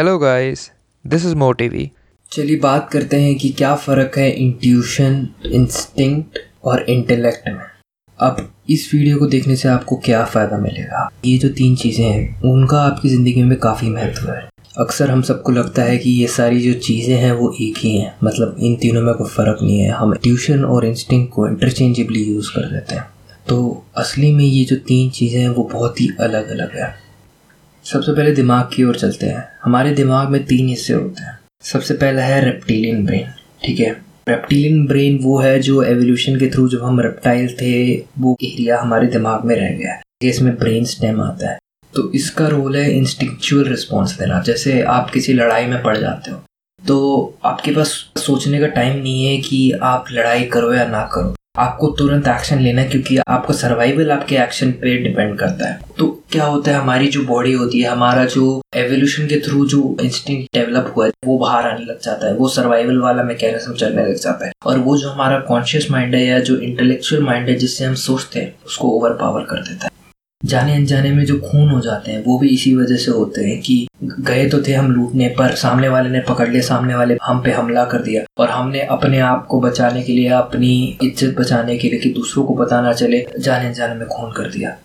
Hello guys, this is मोटीवी। चलिए बात करते हैं कि क्या फ़र्क है इंट्यूशन, इंस्टिंक्ट और इंटेलेक्ट में। अब इस वीडियो को देखने से आपको क्या फ़ायदा मिलेगा, ये जो तीन चीज़ें हैं उनका आपकी ज़िंदगी में काफ़ी महत्व है। अक्सर हम सबको लगता है कि ये सारी जो चीज़ें हैं वो एक ही हैं, मतलब इन तीनों में कोई फ़र्क नहीं है। हम इंट्यूशन और इंस्टिंक्ट को इंटरचेंजेबली यूज़ कर देते हैं, तो असली में ये जो तीन चीज़ें हैं वो बहुत ही अलग अलग है। सबसे पहले दिमाग की ओर चलते हैं। हमारे दिमाग में तीन हिस्से होते हैं। सबसे पहला है रेप्टिलियन ब्रेन, ठीक है। रेप्टिलियन ब्रेन वो है जो एवोल्यूशन के थ्रू जब हम रेप्टाइल थे वो एरिया हमारे दिमाग में रह गया है, जिसमें ब्रेन स्टेम आता है। तो इसका रोल है इंस्टिंक्चुअल रिस्पॉन्स देना। जैसे आप किसी लड़ाई में पड़ जाते हो तो आपके पास सोचने का टाइम नहीं है कि आप लड़ाई करो या ना करो, आपको तुरंत एक्शन लेना, क्योंकि आपका सर्वाइवल आपके एक्शन पे डिपेंड करता है। तो क्या होता है, हमारी जो बॉडी होती है, हमारा जो एवोल्यूशन के थ्रू जो इंस्टिंक्ट डेवलप हुआ है वो बाहर आने लग जाता है, वो सर्वाइवल वाला मैकेनिज्म चलने लग जाता है, और वो जो हमारा कॉन्शियस माइंड है या जो इंटेलेक्चुअल माइंड है जिससे हम सोचते हैं उसको ओवर पावर कर देता है। जाने अनजाने में जो खून हो जाते हैं वो भी इसी वजह से होते हैं कि गए तो थे हम लूटने, पर सामने वाले ने पकड़ लिया, सामने वाले हम पे हमला कर दिया, और हमने अपने आप को बचाने के लिए, अपनी इज्जत बचाने के लिए कि दूसरों को पता ना चले, जाने अनजाने में खून कर दिया।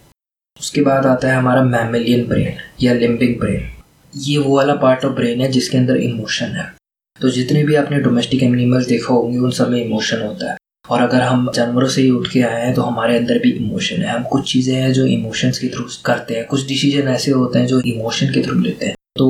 उसके बाद आता है हमारा मेमेलियन ब्रेन या लिम्बिक ब्रेन। ये वो वाला पार्ट ऑफ ब्रेन है जिसके अंदर इमोशन है। तो जितने भी आपने डोमेस्टिक एनिमल्स देखा होंगे उन सब में इमोशन होता है, और अगर हम जानवरों से ही उठ के आए हैं तो हमारे अंदर भी इमोशन है। हम कुछ चीज़ें हैं जो इमोशंस के थ्रू करते हैं, कुछ डिसीजन ऐसे होते हैं जो इमोशन के थ्रू लेते हैं। तो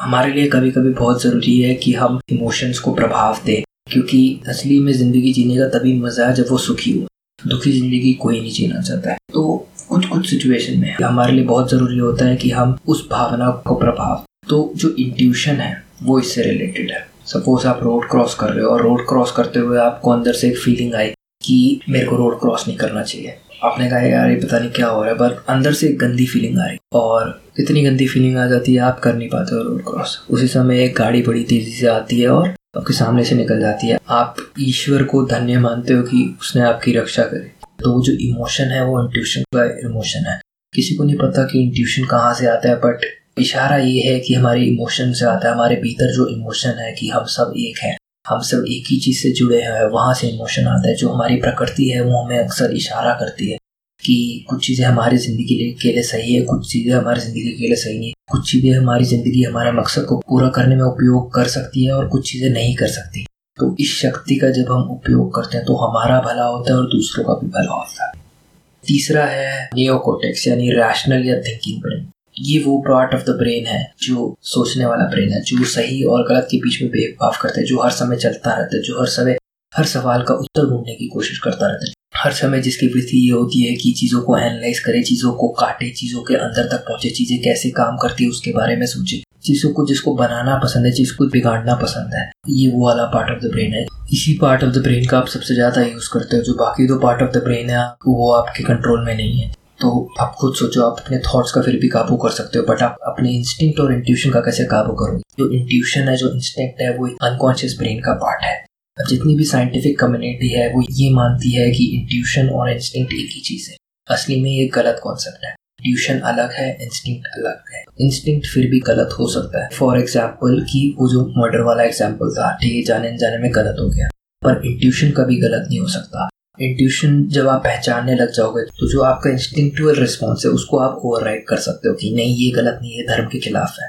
हमारे लिए कभी कभी बहुत ज़रूरी है कि हम इमोशंस को प्रभाव दें, क्योंकि असली में ज़िंदगी जीने का तभी मज़ा है जब वो सुखी हो। दुखी ज़िंदगी कोई नहीं जीना चाहता है। तो कुछ कुछ सिचुएशन में हमारे लिए बहुत ज़रूरी होता है कि हम उस भावना को प्रभाव। तो जो इंट्यूशन है वो इससे रिलेटेड है। सपोज आप रोड क्रॉस कर रहे हो, और रोड क्रॉस करते हुए आपको अंदर से एक फीलिंग आई कि मेरे को रोड क्रॉस नहीं करना चाहिए। आपने कहा यार ये पता नहीं क्या हो रहा है, पर अंदर से एक गंदी फीलिंग आ रही, और इतनी गंदी फीलिंग आ जाती है आप कर नहीं पाते हो रोड क्रॉस। उसी समय एक गाड़ी बड़ी तेज़ी से आती है और आपके सामने से निकल जाती है। आप ईश्वर को धन्य मानते हो कि उसने आपकी रक्षा करी। तो जो इमोशन है वो इंट्यूशन का इमोशन है। किसी को नहीं पता कि इंट्यूशन कहाँ से आता है, बट इशारा ये है कि हमारे इमोशन से आता है। हमारे भीतर जो इमोशन है कि हम सब एक हैं, हम सब एक ही चीज़ से जुड़े हैं, वहाँ से इमोशन आता है। जो हमारी प्रकृति है वो हमें अक्सर इशारा करती है कि कुछ चीज़ें हमारी ज़िंदगी के लिए सही है, कुछ चीज़ें हमारी ज़िंदगी के लिए सही नहीं है, कुछ चीज़ें हमारी ज़िंदगी हमारे मकसद को पूरा करने में उपयोग कर सकती है और कुछ चीज़ें नहीं कर सकती। तो इस शक्ति का जब हम उपयोग करते हैं तो हमारा भला होता है और दूसरों का भी भला होता है। तीसरा है नियोकॉर्टेक्स यानी रैशनल या थिंकिंग ब्रेन। ये वो पार्ट ऑफ द ब्रेन है जो सोचने वाला ब्रेन है, जो सही और गलत के बीच में भेदभाव करता है, जो हर समय चलता रहता है, जो हर समय हर सवाल का उत्तर ढूंढने की कोशिश करता रहता है, हर समय जिसकी वृत्ति ये होती है कि चीज़ों को एनालाइज करे, चीज़ों को काटे, चीज़ों के अंदर तक पहुँचे, चीज़ें कैसे काम करती है उसके बारे में सोचे, चीज़ों को जिसको बनाना पसंद है, चीज़ को बिगाड़ना पसंद है। ये वो वाला पार्ट ऑफ द ब्रेन है। इसी पार्ट ऑफ द ब्रेन का आप सबसे ज़्यादा यूज़ करते हो। जो बाकी दो पार्ट ऑफ द ब्रेन है वो आपके कंट्रोल में नहीं है। तो आप खुद सोचो, आप अपने थॉट्स का फिर भी काबू कर सकते हो, बट आप अपने इंस्टिंक्ट और इंट्यूशन का कैसे काबू करोगे। जो इंट्यूशन है, जो इंस्टिंक्ट है, वो एक अनकॉन्शियस ब्रेन का पार्ट है। अब जितनी भी साइंटिफिक कम्युनिटी है वो ये मानती है कि इंट्यूशन और इंस्टिंक्ट एक ही चीज़ है। असली में ये गलत कॉन्सेप्ट है। इंट्यूशन अलग है, इंस्टिंक्ट अलग है। इंस्टिंक्ट फिर भी गलत हो सकता है। फॉर एग्जाम्पल कि वो जो मर्डर वाला एग्जाम्पल था, ठीक है, जाने अनजाने में गलत हो गया, पर इंट्यूशन कभी गलत नहीं हो सकता। इंट्यूशन जब आप पहचानने लग जाओगे तो जो आपका इंस्टिंक्टुअल रिस्पॉन्स है उसको आप ओवरराइड कर सकते हो कि नहीं, ये गलत नहीं है, धर्म के खिलाफ है,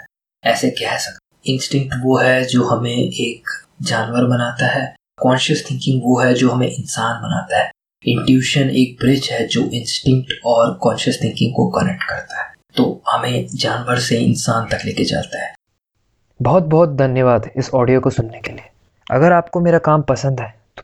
ऐसे कह सकते। इंस्टिंक्ट वो है जो हमें एक जानवर बनाता है, कॉन्शियस थिंकिंग वो है जो हमें इंसान बनाता है, इंट्यूशन एक ब्रिज है जो इंस्टिंक्ट और कॉन्शियस थिंकिंग को कनेक्ट करता है, तो हमें जानवर से इंसान तक लेके जाता है। बहुत बहुत धन्यवाद इस ऑडियो को सुनने के लिए। अगर आपको मेरा काम पसंद है तो